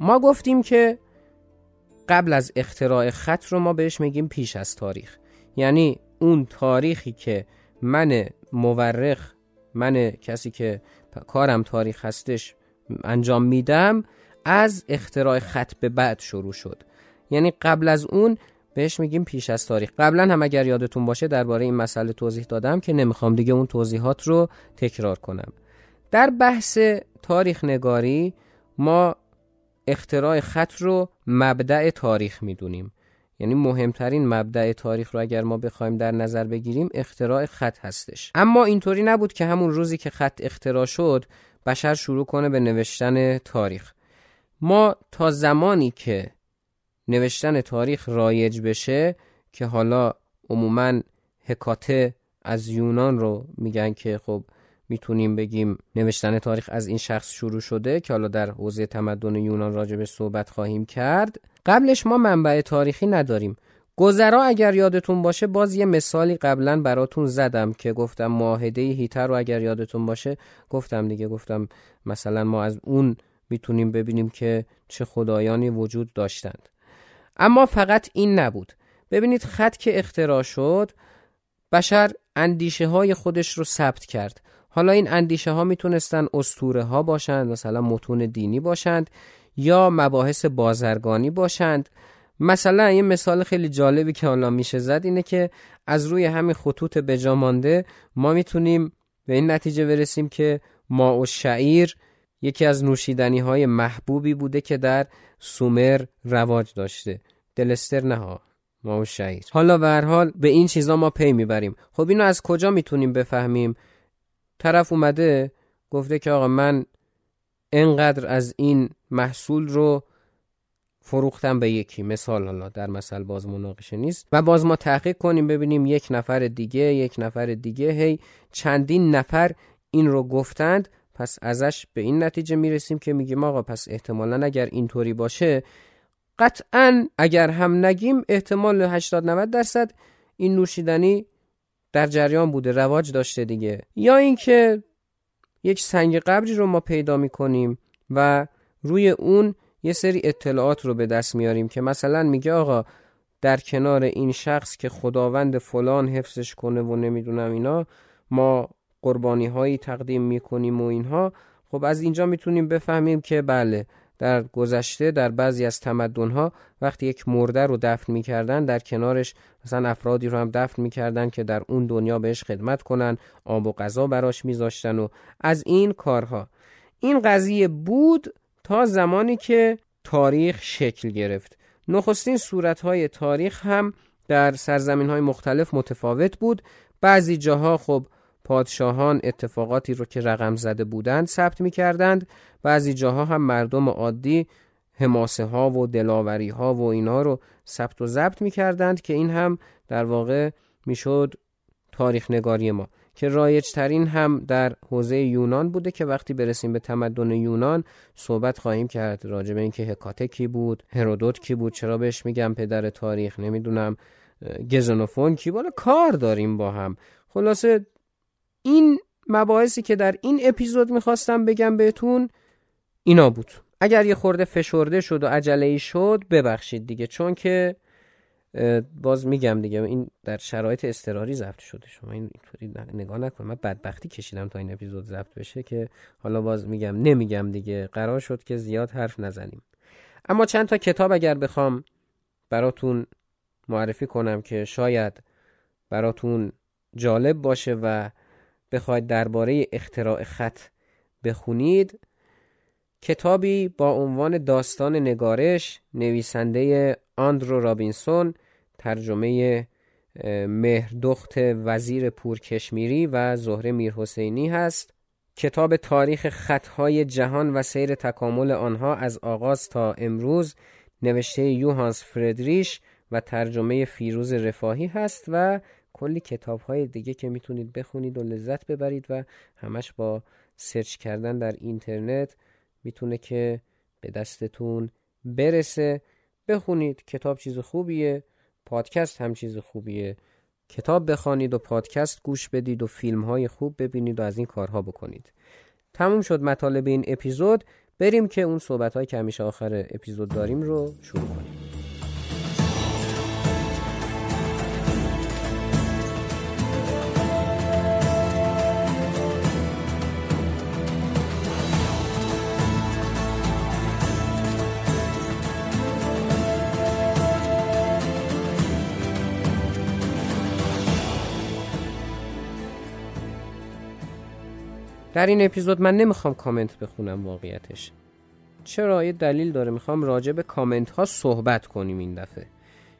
ما گفتیم که قبل از اختراع خط رو ما بهش میگیم پیش از تاریخ، یعنی اون تاریخی که من مورخ، من کسی که کارم تاریخ هستش انجام میدم، از اختراع خط به بعد شروع شد، یعنی قبل از اون بهش میگیم پیش از تاریخ. قبلا هم اگر یادتون باشه درباره این مسئله توضیح دادم که نمیخوام دیگه اون توضیحات رو تکرار کنم. در بحث تاریخ نگاری ما اختراع خط رو مبدأ تاریخ میدونیم، یعنی مهمترین مبدأ تاریخ رو اگر ما بخوایم در نظر بگیریم اختراع خط هستش. اما اینطوری نبود که همون روزی که خط اختراع شد بشر شروع کنه به نوشتن تاریخ. ما تا زمانی که نوشتن تاریخ رایج بشه که حالا عموماً هکاته از یونان رو میگن که خب میتونیم بگیم نوشتن تاریخ از این شخص شروع شده که حالا در حوزه تمدن یونان راجبش صحبت خواهیم کرد. قبلش ما منبع تاریخی نداریم. گذرا اگر یادتون باشه باز یه مثالی قبلا براتون زدم که گفتم معاهده هیتر رو اگر یادتون باشه گفتم مثلا ما از اون میتونیم ببینیم که چه خدایانی وجود داشتند. اما فقط این نبود. ببینید خط که اختراع شد بشر اندیشه های خودش رو ثبت کرد. حالا این اندیشه ها میتونستن اسطوره ها باشند، مثلا متون دینی باشند یا مباحث بازرگانی باشند. مثلا یه مثال خیلی جالبی که حالا میشه زد اینه که از روی همین خطوط بجامانده ما میتونیم به این نتیجه برسیم که ماء الشعیر یکی از نوشیدنی های محبوبی بوده که در سومر رواج داشته. دلستر نها ماء الشعیر. حالا به هر حال به این چیزا ما پی میبریم. خب اینو از کجا میتونیم بفهمیم؟ طرف اومده گفته که آقا من اینقدر از این محصول رو فروختم به یکی، مثال، حالا در مثل باز مناقشه نیست، و باز ما تحقیق کنیم ببینیم یک نفر دیگه هی چندین نفر این رو گفتند، پس ازش به این نتیجه میرسیم که میگیم آقا پس احتمالاً اگر اینطوری باشه، قطعاً اگر هم نگیم احتمال 80-90% این نوشیدنی در جریان بوده، رواج داشته دیگه. یا اینکه یک سنگ قبری رو ما پیدا می‌کنیم و روی اون یه سری اطلاعات رو به دست میاریم که مثلا میگه آقا در کنار این شخص که خداوند فلان حفظش کنه و نمیدونم اینا ما قربانی‌هایی تقدیم می‌کنیم و اینها. خب از اینجا میتونیم بفهمیم که بله در گذشته در بعضی از تمدن‌ها وقتی یک مرده رو دفن می‌کردن در کنارش مثلا افرادی رو هم دفن می‌کردن که در اون دنیا بهش خدمت کنن، آب و غذا براش می‌ذاشتن و از این کارها. این قضیه بود تا زمانی که تاریخ شکل گرفت. نخستین صورت‌های تاریخ هم در سرزمین‌های مختلف متفاوت بود. بعضی جاها خب پادشاهان اتفاقاتی رو که رقم زده بودند ثبت می‌کردند، بعضی جاها هم مردم عادی حماسه ها و دلاوری ها و اینا رو ثبت و ضبط می‌کردند که این هم در واقع میشد تاریخ نگاری ما که رایج ترین هم در حوزه یونان بوده که وقتی برسیم به تمدن یونان صحبت خواهیم کرد راجع به اینکه هکاته کی بود، هرودوت کی بود، چرا بهش میگم پدر تاریخ، نمیدونم گزنوفون کی، بالا کار داریم با هم. خلاصه این مباحثی که در این اپیزود میخواستم بگم بهتون اینا بود. اگر یه خورده فشرده شد و عجله‌ای شد ببخشید دیگه، چون که باز میگم دیگه این در شرایط اضطراری ضبط شده، شما اینطوری نگاه نکنید. من بدبختی کشیدم تا این اپیزود ضبط بشه که حالا باز میگم نمیگم دیگه، قرار شد که زیاد حرف نزنیم. اما چند تا کتاب اگر بخوام براتون معرفی کنم که شاید براتون جالب باشه و بخواید درباره اختراع خط بخونید، کتابی با عنوان داستان نگارش، نویسنده آندرو رابینسون، ترجمه مهردخت وزیر پورکشمیری و زهره میرحسینی هست. کتاب تاریخ خطهای جهان و سیر تکامل آنها از آغاز تا امروز، نوشته یوهانس فریدریش و ترجمه فیروز رفاهی هست و کلی کتاب‌های دیگه که میتونید بخونید و لذت ببرید و همش با سرچ کردن در اینترنت میتونه که به دستتون برسه. بخونید، کتاب چیز خوبیه، پادکست هم چیز خوبیه. کتاب بخونید و پادکست گوش بدید و فیلم‌های خوب ببینید و از این کارها بکنید. تموم شد مطالب این اپیزود، بریم که اون صحبت‌هایی که همیشه آخر اپیزود داریم رو شروع کنیم. در این اپیزود من نمیخوام کامنت بخونم واقعیتش. چرا؟ یه دلیل داره. میخوام راجع به کامنت ها صحبت کنیم این دفعه.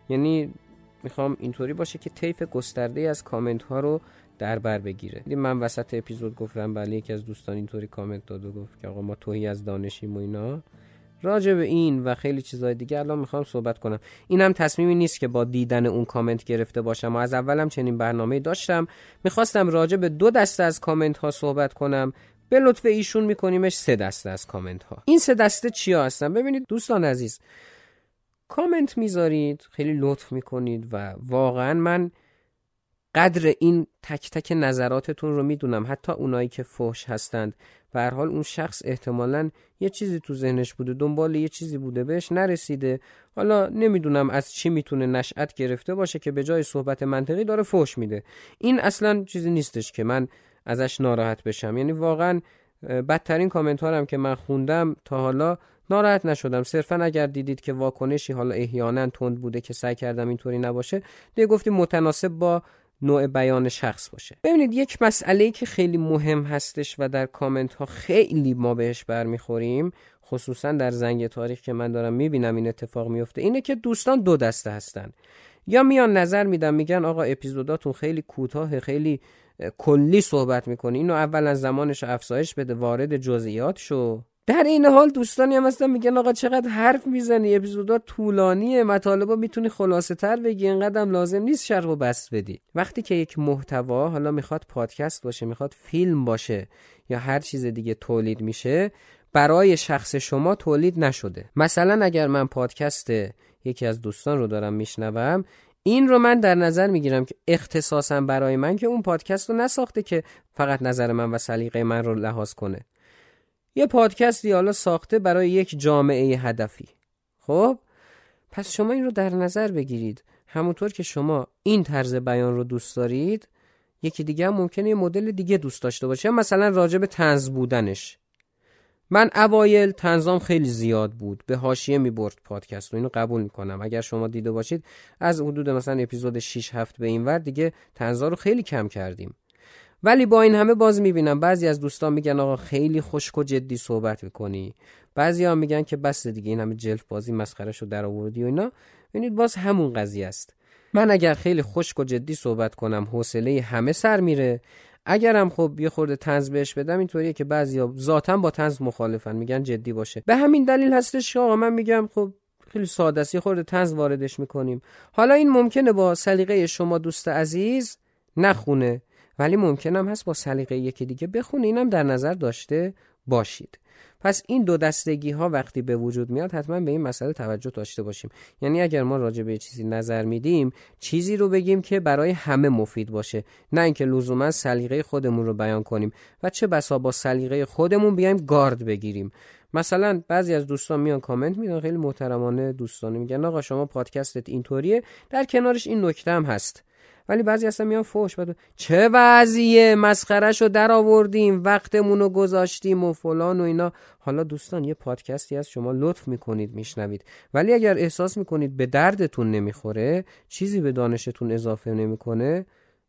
یعنی میخوام اینطوری باشه که طیف گسترده از کامنت ها رو در بر بگیره. من وسط اپیزود گفتم بله، یکی از دوستان اینطوری کامنت داد و گفت که آقا ما توهی از دانشیم و اینا. راجع به این و خیلی چیزهای دیگه الان میخوام صحبت کنم. اینم تصمیمی نیست که با دیدن اون کامنت گرفته باشم و از اولم چنین برنامه‌ای داشتم. میخواستم راجع به 2 دسته از کامنت ها صحبت کنم، به لطف ایشون میکنیمش 3 دسته از کامنت ها. این 3 دسته چیا هستن؟ ببینید دوستان عزیز، کامنت میذارید، خیلی لطف میکنید و واقعا من قدر این تک تک نظراتتون رو میدونم، حتی اونایی که فحش هستند. به هر حال اون شخص احتمالاً یه چیزی تو ذهنش بوده، دنبال یه چیزی بوده، بهش نرسیده. حالا نمیدونم از چی میتونه نشأت گرفته باشه که به جای صحبت منطقی داره فحش میده. این اصلاً چیزی نیستش که من ازش ناراحت بشم. یعنی واقعاً بدترین کامنت هارم که من خوندم تا حالا ناراحت نشدم. صرفاً اگر دیدید که واکنشی حالا احیاناً تند بوده که سعی کردم اینطوری نباشه، دیگه گفتیم متناسب با نوع بیان شخص باشه. ببینید یک مسئله‌ای که خیلی مهم هستش و در کامنت ها خیلی ما بهش برمیخوریم، خصوصا در زنگ تاریخ که من دارم میبینم این اتفاق میفته، اینه که دوستان 2 دسته هستن. یا میان نظر میدن، میگن آقا اپیزوداتون خیلی کوتاه، خیلی کلی صحبت میکنی، اینو اولا زمانشو افزایش بده، وارد جزئیات شو. در این حال دوستانی هم هستن میگن آقا چقدر حرف میزنی، اپیزودات طولانیه، مطالبو میتونی خلاصه تر بگی، اینقدرم لازم نیست شرح و بس بدی. وقتی که یک محتوا حالا میخواد پادکست باشه، میخواد فیلم باشه یا هر چیز دیگه تولید میشه، برای شخص شما تولید نشده. مثلا اگر من پادکست یکی از دوستان رو دارم میشنوم، این رو من در نظر میگیرم که اختصاصا برای من، که اون پادکست رو نساخته که فقط نظر من و سلیقه من رو لحاظ کنه. یه پادکستی حالا ساخته برای یک جامعه هدفی. خب پس شما این رو در نظر بگیرید. همونطور که شما این طرز بیان رو دوست دارید، یکی دیگه هم ممکنه یه مدل دیگه دوست داشته باشه. مثلا راجع به طنز بودنش، من اوایل طنزام خیلی زیاد بود، به حاشیه میبرد پادکست، و اینو قبول میکنم. اگر شما دیده باشید از حدود مثلا اپیزود 6-7 به اینور دیگه طنزا رو خیلی کم کردیم. ولی با این همه باز میبینم بعضی از دوستان میگن آقا خیلی خشک و جدی صحبت میکنی، بعضی ها میگن که بس دیگه این همه جلف بازی مسخرش رو در آوردی و اینا. ببینید باز همون قضیه است. من اگر خیلی خشک و جدی صحبت کنم حوصله همه سر میره. اگرم خب یه خورده طنز بهش بدم، اینطوریه که بعضیا ذاتاً با طنز مخالفن، میگن جدی باشه. به همین دلیل هستش که آقا من میگم خب خیلی ساده است، یه خورده طنز واردش میکنیم. حالا این ممکنه با سلیقه شما دوست عزیز نخونه، ولی ممکنم هست با سلیقه یکی دیگه بخونه، اینم در نظر داشته باشید. پس این 2 دستگی ها وقتی به وجود میاد، حتما به این مسئله توجه داشته باشیم. یعنی اگر ما راجع به چیزی نظر میدیم، چیزی رو بگیم که برای همه مفید باشه، نه اینکه لزوما سلیقه خودمون رو بیان کنیم و چه بسا با سلیقه خودمون بیایم گارد بگیریم. مثلا بعضی از دوستان میان کامنت میدن خیلی محترمانه، دوستانه میگن آقا شما پادکستت اینطوریه، در کنارش این نکته هم هست. ولی بعضی اصلا میان فحش بده، چه وضعیه، مسخرهشو در آوردیم، وقتمونو گذاشتیم و فلان و اینا. حالا دوستان یه پادکستی از شما لطف میکنید میشنوید، ولی اگر احساس میکنید به دردتون نمیخوره، چیزی به دانشتون اضافه نمیکنه،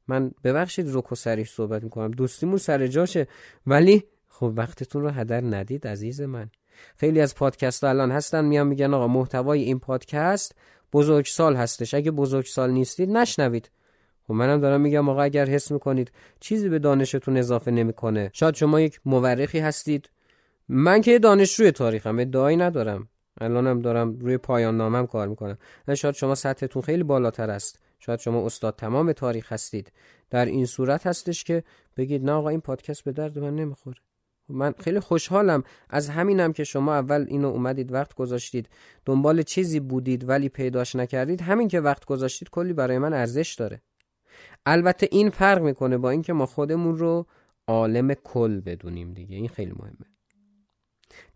من ببخشید رک و سریح صحبت میکنم، دوستیمون سر جاشه، ولی خب وقتتون رو هدر ندید عزیز من. خیلی از پادکست ها الان هستن میان میگن آقا محتوای این پادکست بزرگسال هستش، اگه بزرگسال نیستید نشنوید. و منم دارم میگم آقا اگر حس میکنید چیزی به دانشتون اضافه نمیکنه، شاید شما یک مورخی هستید، من که دانشجوی تاریخم ادعایی ندارم، الانم دارم روی پایان نامم کار میکنم، شاید شما سطحتون خیلی بالاتر است، شاید شما استاد تمام تاریخ هستید. در این صورت هستش که بگید نه آقا این پادکست به درد من نمیخوره. من خیلی خوشحالم از همینم که شما اول اینو اومدید وقت گذاشتید، دنبال چیزی بودید ولی پیداش نکردید، همین که وقت گذاشتید کلی برای من ارزش داره. البته این فرق میکنه با اینکه ما خودمون رو عالم کل بدونیم دیگه، این خیلی مهمه.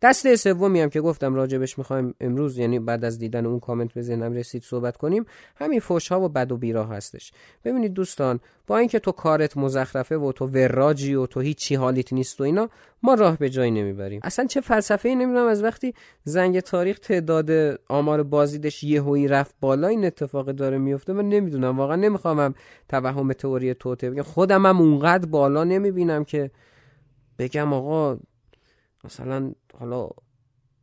دسته سومی هم که گفتم راجبش میخوایم امروز، یعنی بعد از دیدن اون کامنت به ذهنم رسید صحبت کنیم، همین فحش‌ها و بد و بیراه هستش. ببینید دوستان، با اینکه تو کارت مزخرفه و تو وراجی و تو هیچی حالیت نیست و اینا، ما راه به جایی نمیبریم. اصلا چه فلسفه‌ای نمیدونم از وقتی زنگ تاریخ تعداد آمار بازدیدش یهویی رفت بالا این اتفاق داره میفته. من نمیدونم، واقعا نمیخوامم توهم تئوری توته بگم، خودمم اونقدر بالا نمیبینم که بگم آقا مثلا حالا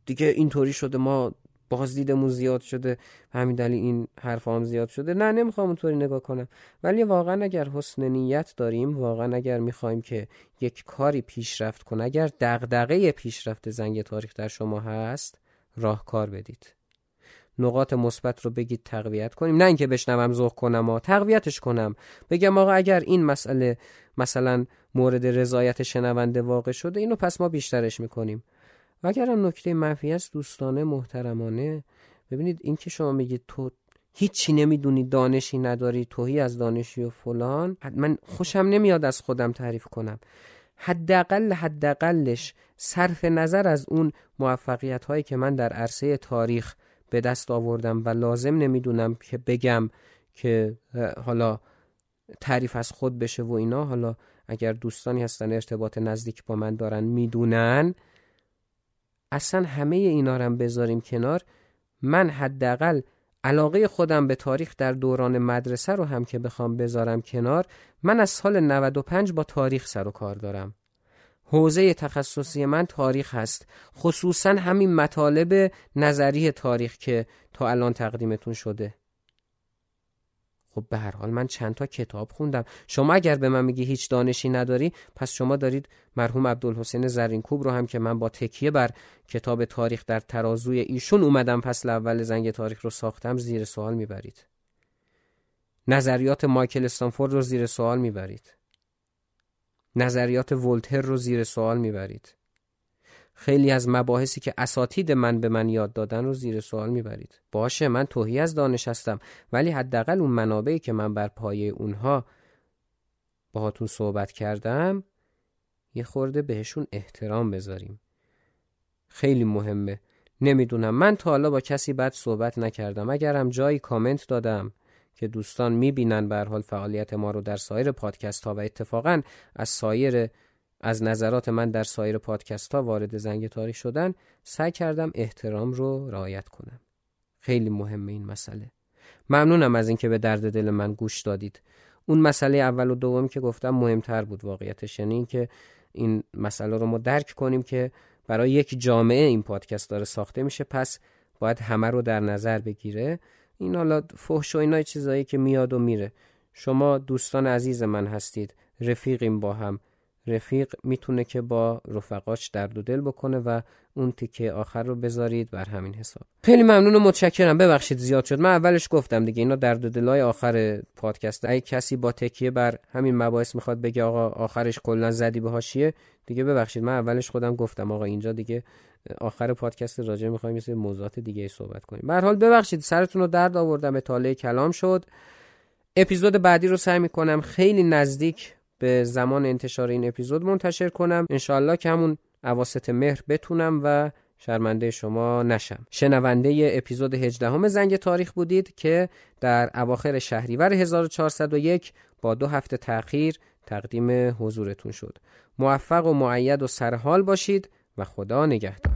دیگه اینطوری شده، ما بازدیدمون زیاد شده و همین دلیل این حرفا هم زیاد شده. نه، نمیخوام اونطوری نگاه کنم، ولی واقعا اگر حسن نیت داریم، واقعا اگر میخوایم که یک کاری پیشرفت کنه، اگر دغدغه پیشرفت زنگ تاریخ در شما هست، راهکار بدید، نقاط مثبت رو بگید، تقویت کنیم، نه اینکه بشنوم ذوق کنم و تقویتش کنم، بگم آقا اگر این مسئله مثلا مورد رضایت شنونده واقع شده، اینو پس ما بیشترش میکنیم. و اگر هم نکته منفی است، دوستانه محترمانه، ببینید این که شما میگید تو هیچی نمیدونی، دانشی نداری، توهی از دانشی و فلان، من خوشم نمیاد از خودم تعریف کنم. حداقلش صرف نظر از اون موفقیت هایی که من در عرصه تاریخ به دست آوردم و لازم نمیدونم که بگم که حالا تعریف از خود بشه و اینا. حالا اگر دوستانی هستن ارتباط نزدیک با من دارن میدونن، اصلا همه اینا رو بذاریم کنار. من حداقل علاقه خودم به تاریخ در دوران مدرسه رو هم که بخوام بذارم کنار، من از سال 95 با تاریخ سر و کار دارم، حوزه تخصصی من تاریخ هست، خصوصا همین مطالب نظری تاریخ که تا الان تقدیمتون شده. خب به هر حال من چند تا کتاب خوندم. شما اگر به من میگی هیچ دانشی نداری، پس شما دارید مرحوم عبدالحسین زرینکوب رو هم که من با تکیه بر کتاب تاریخ در ترازوی ایشون اومدم فصل اول زنگ تاریخ رو ساختم زیر سوال میبرید، نظریات مایکل استنفورد رو زیر سوال میبرید، نظریات ولتر رو زیر سوال میبرید، خیلی از مباحثی که اساتید من به من یاد دادن رو زیر سوال میبرید. باشه، من توهی از دانش هستم، ولی حداقل اون منابعی که من بر پایه اونها باهاتون صحبت کردم، یه خورده بهشون احترام بذاریم، خیلی مهمه. نمیدونم، من تا حالا با کسی بد صحبت نکردم. اگرم جایی کامنت دادم که دوستان میبینن به هر حال فعالیت ما رو در سایر پادکست ها و اتفاقا از نظرات من در سایر پادکست ها وارد زنگ تاریخ شدن، سعی کردم احترام رو رعایت کنم. خیلی مهمه این مسئله. ممنونم از اینکه به درد دل من گوش دادید. اون مسئله اول و دوم که گفتم مهمتر بود واقعیتش، یعنی اینکه این مسئله رو ما درک کنیم که برای یک جامعه این پادکست داره ساخته میشه، پس باید همه رو در نظر بگیره. این حالا فحش و اینا چیزایی که میاد و میره. شما دوستان عزیز من هستید، رفیقیم با هم. رفیق میتونه که با رفقاش درد و دل بکنه و اون تیکه آخر رو بذارید بر همین حساب. خیلی ممنون و متشکرم. ببخشید زیاد شد، من اولش گفتم دیگه اینا درد و دلای آخر پادکست. اگه کسی با تکیه بر همین مباحث میخواد بگه آقا آخرش کلا زدی به حاشیه، دیگه ببخشید، من اولش خودم گفتم آقا اینجا دیگه آخر پادکست راجع میخوایم یه سری موضوعات دیگه صحبت کنیم. به هر حال ببخشید سرتون رو درد آوردم، اطاله کلام شد. اپیزود بعدی رو سعی میکنم خیلی نزدیک به زمان انتشار این اپیزود منتشر کنم، انشالله که همون اواسط مهر بتونم و شرمنده شما نشم. شنونده اپیزود 18 زنگ تاریخ بودید که در اواخر شهریور 1401 با 2 هفته تأخیر تقدیم حضورتون شد. موفق و مؤید و سرحال باشید و خدا نگهدار.